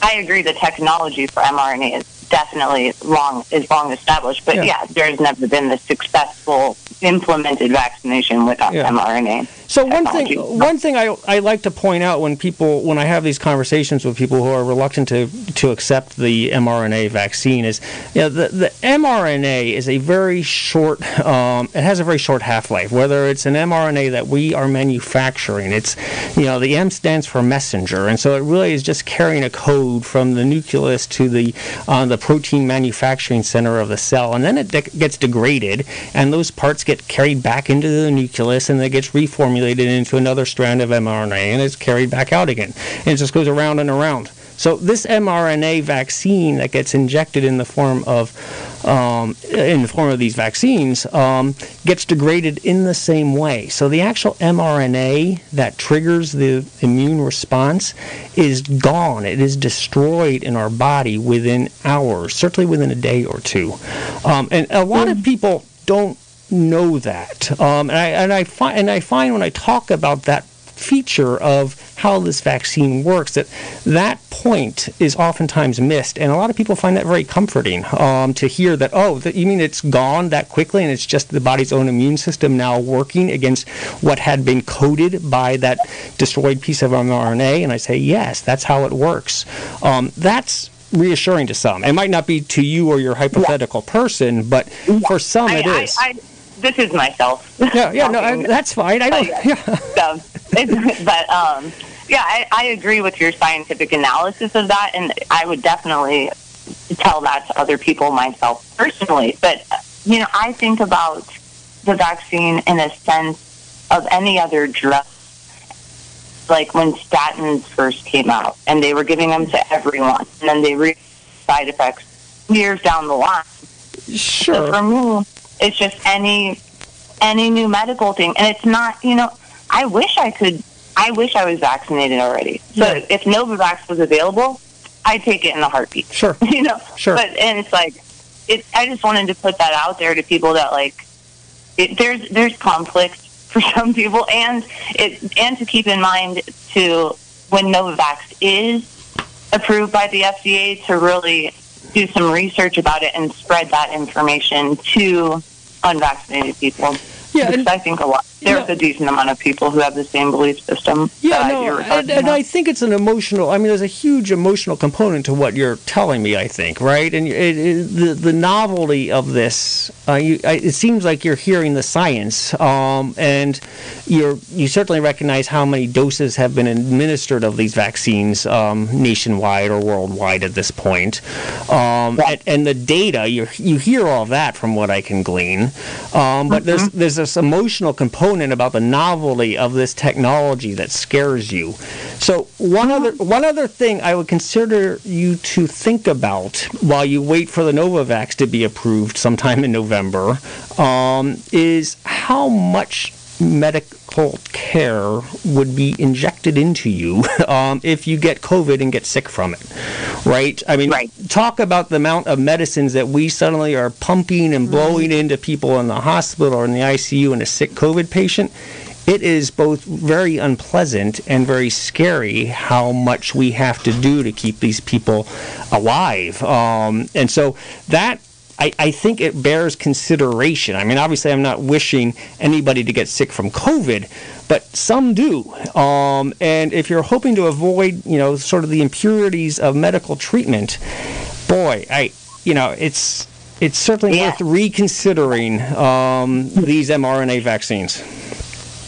I agree. The technology for mRNA is definitely long established, but there's never been the successful implemented vaccination without mRNA. So one thing I like to point out when I have these conversations with people who are reluctant to accept the mRNA vaccine is, the mRNA is a very short, it has a very short half-life. Whether it's an mRNA that we are manufacturing, it's, the M stands for messenger, and so it really is just carrying a code from the nucleus to the protein manufacturing center of the cell, and then it gets degraded, and those parts get carried back into the nucleus, and it gets reformed into another strand of mRNA, and it's carried back out again. And it just goes around and around. So this mRNA vaccine that gets injected in the form of these vaccines gets degraded in the same way. So the actual mRNA that triggers the immune response is gone. It is destroyed in our body within hours, certainly within a day or two. And a lot of people don't know that, and I find when I talk about that feature of how this vaccine works, that point is oftentimes missed, and a lot of people find that very comforting to hear that, you mean it's gone that quickly, and it's just the body's own immune system now working against what had been coded by that destroyed piece of mRNA. And I say, yes, that's how it works. That's reassuring to some. It might not be to you or your hypothetical person, but for some it is. This is myself. That's fine. I don't. I agree with your scientific analysis of that, and I would definitely tell that to other people myself personally. But I think about the vaccine in a sense of any other drug. Like when statins first came out, and they were giving them to everyone, and then they realized side effects years down the line. Sure. So for me, it's just any new medical thing, and it's not. I wish I was vaccinated already. So if Novavax was available, I'd take it in a heartbeat. Sure. Sure. But I just wanted to put that out there to people that there's conflict for some people, and to keep in mind to when Novavax is approved by the FDA to really do some research about it and spread that information to unvaccinated people. Yeah, because I think there's a decent amount of people who have the same belief system. I think it's an emotional. I mean, there's a huge emotional component to what you're telling me. I think, right? And the novelty of this, it seems like you're hearing the science, and you certainly recognize how many doses have been administered of these vaccines nationwide or worldwide at this point. And the data, you hear all that from what I can glean, but there's this emotional component about the novelty of this technology that scares you. So one other thing I would consider you to think about while you wait for the Novavax to be approved sometime in November is how much medical care would be injected into you if you get COVID and get sick from it, right? I mean, Talk about the amount of medicines that we suddenly are pumping and blowing into people in the hospital or in the ICU and a sick COVID patient. It is both very unpleasant and very scary how much we have to do to keep these people alive. And so that, I think it bears consideration. I mean, obviously, I'm not wishing anybody to get sick from COVID, but some do. And if you're hoping to avoid, sort of the impurities of medical treatment, boy, it's certainly worth reconsidering these mRNA vaccines.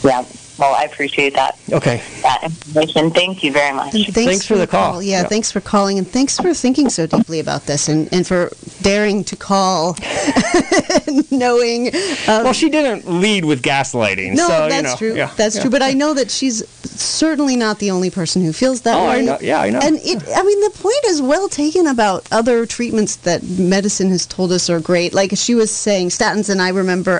Yeah, well, I appreciate that. Okay. That information. Thank you very much. Thanks for the call. Yeah, thanks for calling, and thanks for thinking so deeply about this, and for daring to call, knowing. Well, she didn't lead with gaslighting. No, so, that's true. Yeah, that's true. But I know that she's certainly not the only person who feels that way. I know. And the point is well taken about other treatments that medicine has told us are great. Like she was saying, statins, and I remember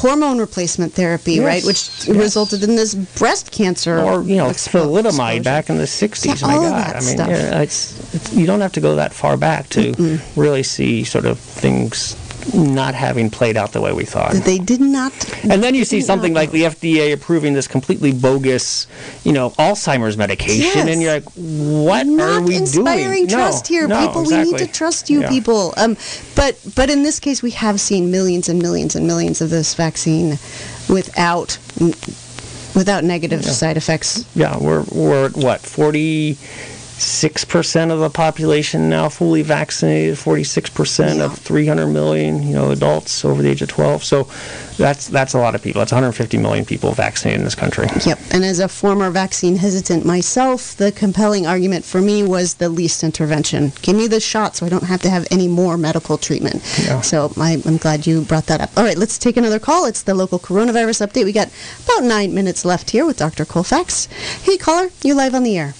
hormone replacement therapy, right, which resulted in this breast cancer. Or, thalidomide back in the 60s. Yeah, all of that stuff. Yeah, it's, you don't have to go that far back to really see sort of things not having played out the way we thought. They did not. And then you see something like the FDA approving this completely bogus, Alzheimer's medication, and you're like, what are we doing? Not inspiring trust here, people. Exactly. We need to trust you, people. But in this case, we have seen millions and millions and millions of this vaccine without negative side effects. Yeah, we're at what, 46% of the population now fully vaccinated, 46% of 300 million, adults over the age of 12. So that's a lot of people. That's 150 million people vaccinated in this country. Yep. And as a former vaccine hesitant myself, the compelling argument for me was the least intervention. Give me the shot so I don't have to have any more medical treatment. Yeah. So I'm glad you brought that up. All right, let's take another call. It's the local coronavirus update. We got about 9 minutes left here with Dr. Colfax. Hey, caller, you're live on the air.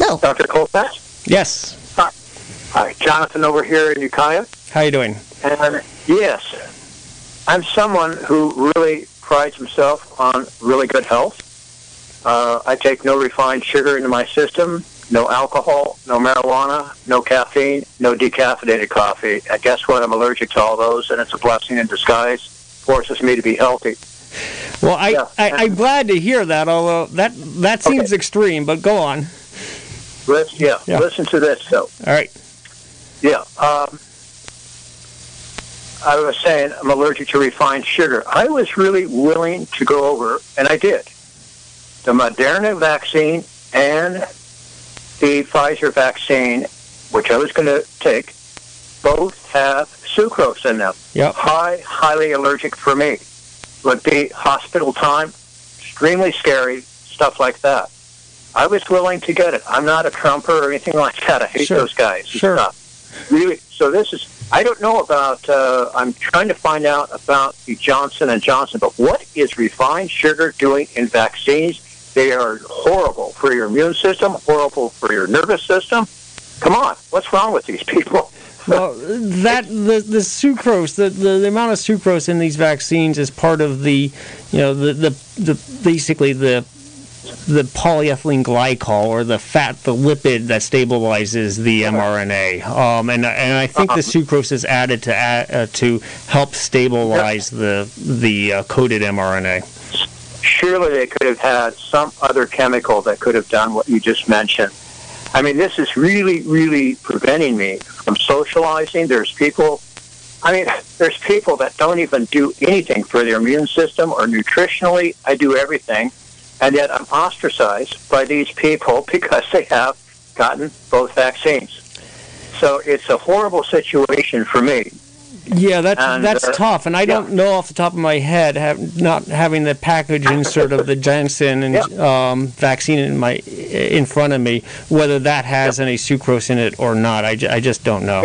No. Dr. Colfax? Yes. Hi. Jonathan over here in Ukiah. How are you doing? And yes, I'm someone who really prides himself on really good health. I take no refined sugar into my system, no alcohol, no marijuana, no caffeine, no decaffeinated coffee. And guess what? I'm allergic to all those, and it's a blessing in disguise. Forces me to be healthy. Well, I'm glad to hear that, although that seems extreme, but go on. Listen to this, though. All right. Yeah. I was saying I'm allergic to refined sugar. I was really willing to go over, and I did, the Moderna vaccine and the Pfizer vaccine, which I was going to take, both have sucrose in them. Yep. Highly allergic for me. Would be hospital time, extremely scary, stuff like that. I was willing to get it. I'm not a Trumper or anything like that. I hate those guys. Sure. Really. So this is, I don't know about, I'm trying to find out about the Johnson & Johnson, but what is refined sugar doing in vaccines? They are horrible for your immune system, horrible for your nervous system. Come on. What's wrong with these people? Well, the sucrose, the amount of sucrose in these vaccines is part of the polyethylene glycol, or the fat, the lipid that stabilizes the mRNA, and I think the sucrose is added to help stabilize the coded mRNA. Surely they could have had some other chemical that could have done what you just mentioned. I mean, this is really, really preventing me from socializing. There's people that don't even do anything for their immune system or nutritionally. I do everything. And yet I'm ostracized by these people because they have gotten both vaccines. So it's a horrible situation for me. Yeah, that's tough. And I don't know off the top of my head, not having the package insert of the Janssen vaccine in front of me, whether that has any sucrose in it or not. I just don't know.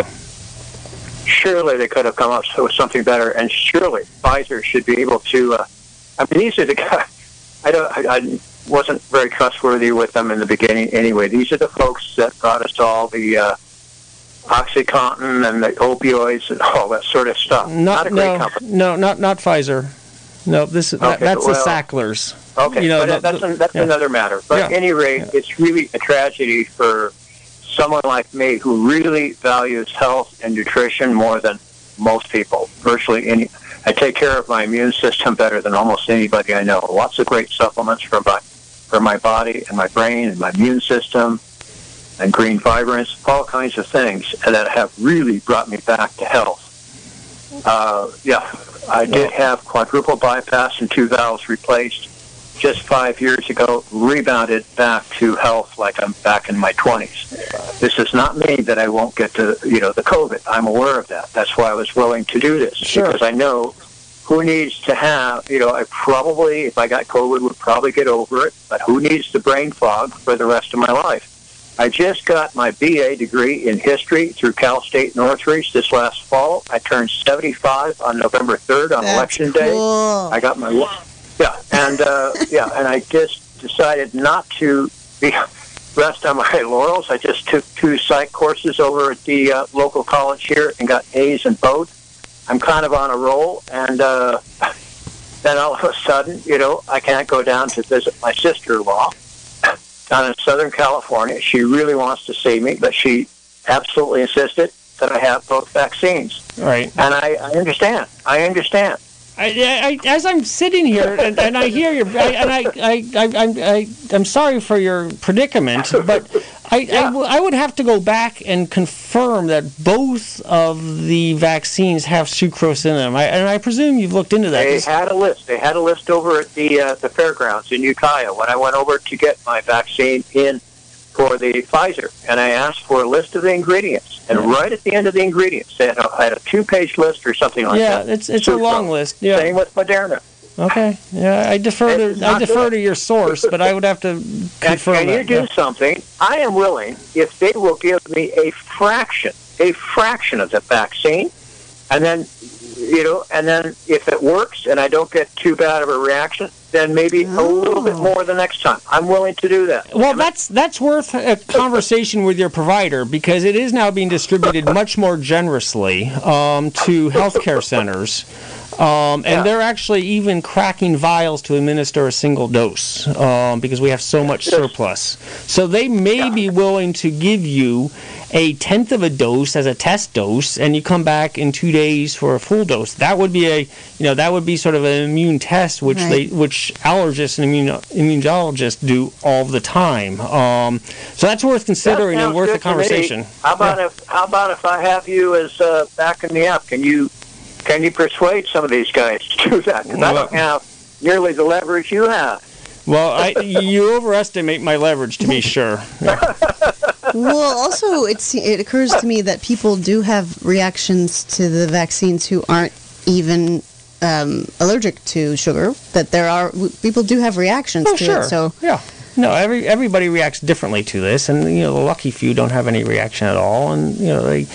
Surely they could have come up with something better. And surely Pfizer should be able to... these are the guys... I wasn't very trustworthy with them in the beginning. Anyway, these are the folks that got us all the OxyContin and the opioids and all that sort of stuff. Not a great company. No, not Pfizer. No, that's the Sacklers. Okay, that's another matter. But at any rate, it's really a tragedy for someone like me who really values health and nutrition more than most people. I take care of my immune system better than almost anybody I know. Lots of great supplements for my body and my brain and my immune system and Green Vibrance, all kinds of things that have really brought me back to health. I did have quadruple bypass and 2 valves replaced just 5 years ago, rebounded back to health like I'm back in my 20s. This does not mean that I won't get to the COVID. I'm aware of that. That's why I was willing to do this, because I know who needs to have, you know, I probably, if I got COVID, would probably get over it, but who needs the brain fog for the rest of my life? I just got my BA degree in history through Cal State Northridge this last fall. I turned 75 on November 3rd on Election Day. I got my and I just decided not to rest on my laurels. I just took two psych courses over at the local college here and got A's in both. I'm kind of on a roll, and then all of a sudden, you know, I can't go down to visit my sister-in-law down in Southern California. She really wants to see me, but she absolutely insisted that I have both vaccines. Right. And I understand. I understand. As I'm sitting here and I hear your, I'm sorry for your predicament, but I would have to go back and confirm that both of the vaccines have sucrose in them. I presume you've looked into that. They had a list. They had a list over at the fairgrounds in Ukiah when I went over to get my vaccine in for the Pfizer, and I asked for a list of the ingredients. And right at the end of the ingredients, they had a two-page list or something like that. Yeah, it's a long list. Yeah. Same with Moderna. Okay. Yeah, I defer to your source, but I would have to confirm that. Can you do something? I am willing if they will give me a fraction of the vaccine, and then, you know, and then if it works and I don't get too bad of a reaction, then maybe a little bit more the next time. I'm willing to do that. Well, that's worth a conversation with your provider, because it is now being distributed much more generously to healthcare centers. And they're actually even cracking vials to administer a single dose because we have so much surplus. So they may be willing to give you a tenth of a dose as a test dose, and you come back in 2 days for a full dose. That would be a sort of an immune test, which which allergists and immunologists do all the time. So that's worth considering and worth a conversation. How about if I have you as backing me up? Can you persuade some of these guys to do that? Because I don't have nearly the leverage you have. Well, you overestimate my leverage, to be sure. Yeah. Well, also, it occurs to me that people do have reactions to the vaccines who aren't even allergic to sugar. That there are people do have reactions to it. So yeah. No, everybody reacts differently to this, and you know the lucky few don't have any reaction at all, and you know they.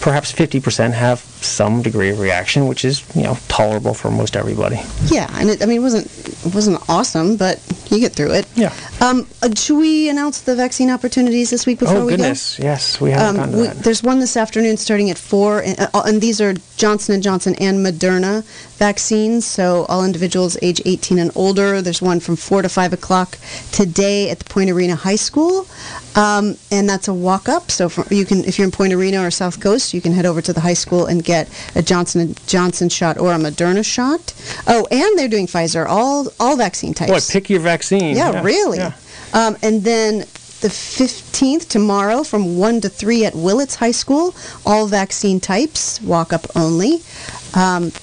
Perhaps 50% have some degree of reaction, which is, you know, tolerable for most everybody. Yeah, and it wasn't awesome, but you get through it. Yeah. Should we announce the vaccine opportunities this week before we go? Oh goodness, yes, we haven't gotten to that. There's one this afternoon starting at 4:00, and these are Johnson & Johnson and Moderna vaccines, so all individuals age 18 and older. There's one from 4 to 5 o'clock today at the Point Arena High School, and that's a walk-up. So you can, if you're in Point Arena or South Coast, you can head over to the high school and get a Johnson & Johnson shot or a Moderna shot. Oh, and they're doing Pfizer, all vaccine types. What, pick your vaccine. Yeah, yeah. Really. Yeah. And then the 15th, tomorrow, from 1 to 3 at Willits High School, all vaccine types, walk-up only.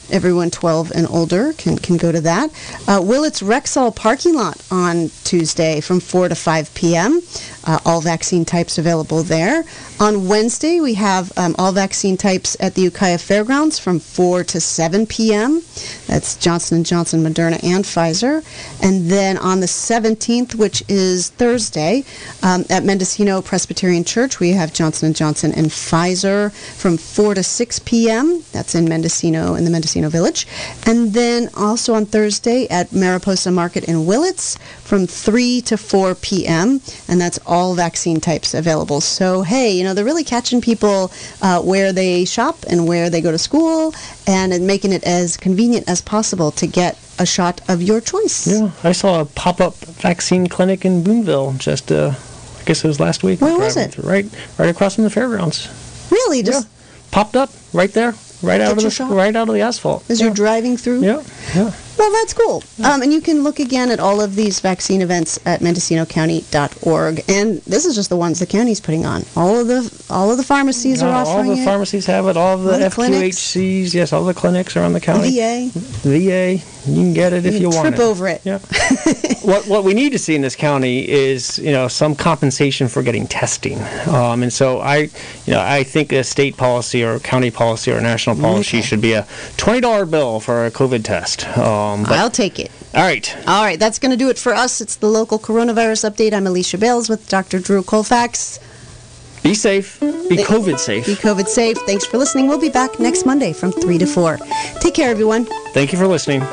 Everyone 12 and older can go to that. Willits Rexall parking lot on Tuesday from 4 to 5 p.m. All vaccine types available there. On Wednesday, we have all vaccine types at the Ukiah Fairgrounds from 4 to 7 p.m. That's Johnson & Johnson, Moderna, and Pfizer. And then on the 17th, which is Thursday, at Mendocino Presbyterian Church, we have Johnson & Johnson and Pfizer from 4 to 6 p.m. That's in Mendocino. In the Mendocino Village. And then also on Thursday at Mariposa Market in Willits from 3 to 4 p.m. And that's all vaccine types available. So, hey, you know, they're really catching people where they shop and where they go to school, and making it as convenient as possible to get a shot of your choice. Yeah, I saw a pop-up vaccine clinic in Boonville just, I guess it was last week. Where was it? Right across from the fairgrounds. Really? Just popped up right there. Right out of the asphalt. As you're driving through? Yeah, yeah. Well, that's cool. Yeah. And you can look again at all of these vaccine events at mendocinocounty.org. And this is just the ones the county's putting on. All of the pharmacies are offering it. All the pharmacies have it. All the FQHCs, all the clinics around the county. VA. You can get it if you want it. Trip over it. Yeah. What we need to see in this county is, you know, some compensation for getting testing. And so I think a state policy or county policy or national policy should be a $20 bill for a COVID test. I'll take it. All right. That's going to do it for us. It's the local coronavirus update. I'm Alicia Bales with Dr. Drew Colfax. Be safe. Be COVID safe. Be COVID safe. Thanks for listening. We'll be back next Monday from 3 to 4. Take care, everyone. Thank you for listening.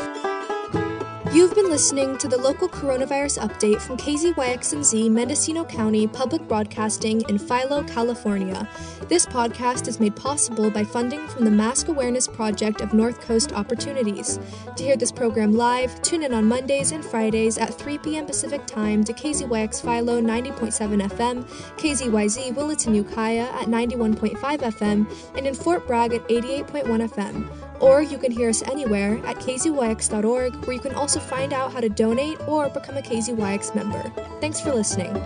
You've been listening to the local coronavirus update from KZYX&Z, Mendocino County Public Broadcasting in Philo, California. This podcast is made possible by funding from the Mask Awareness Project of North Coast Opportunities. To hear this program live, tune in on Mondays and Fridays at 3 p.m. Pacific Time to KZYX Philo 90.7 FM, KZYZ Willits and Ukiah at 91.5 FM, and in Fort Bragg at 88.1 FM. Or you can hear us anywhere at kzyx.org, where you can also find out how to donate or become a KZYX member. Thanks for listening.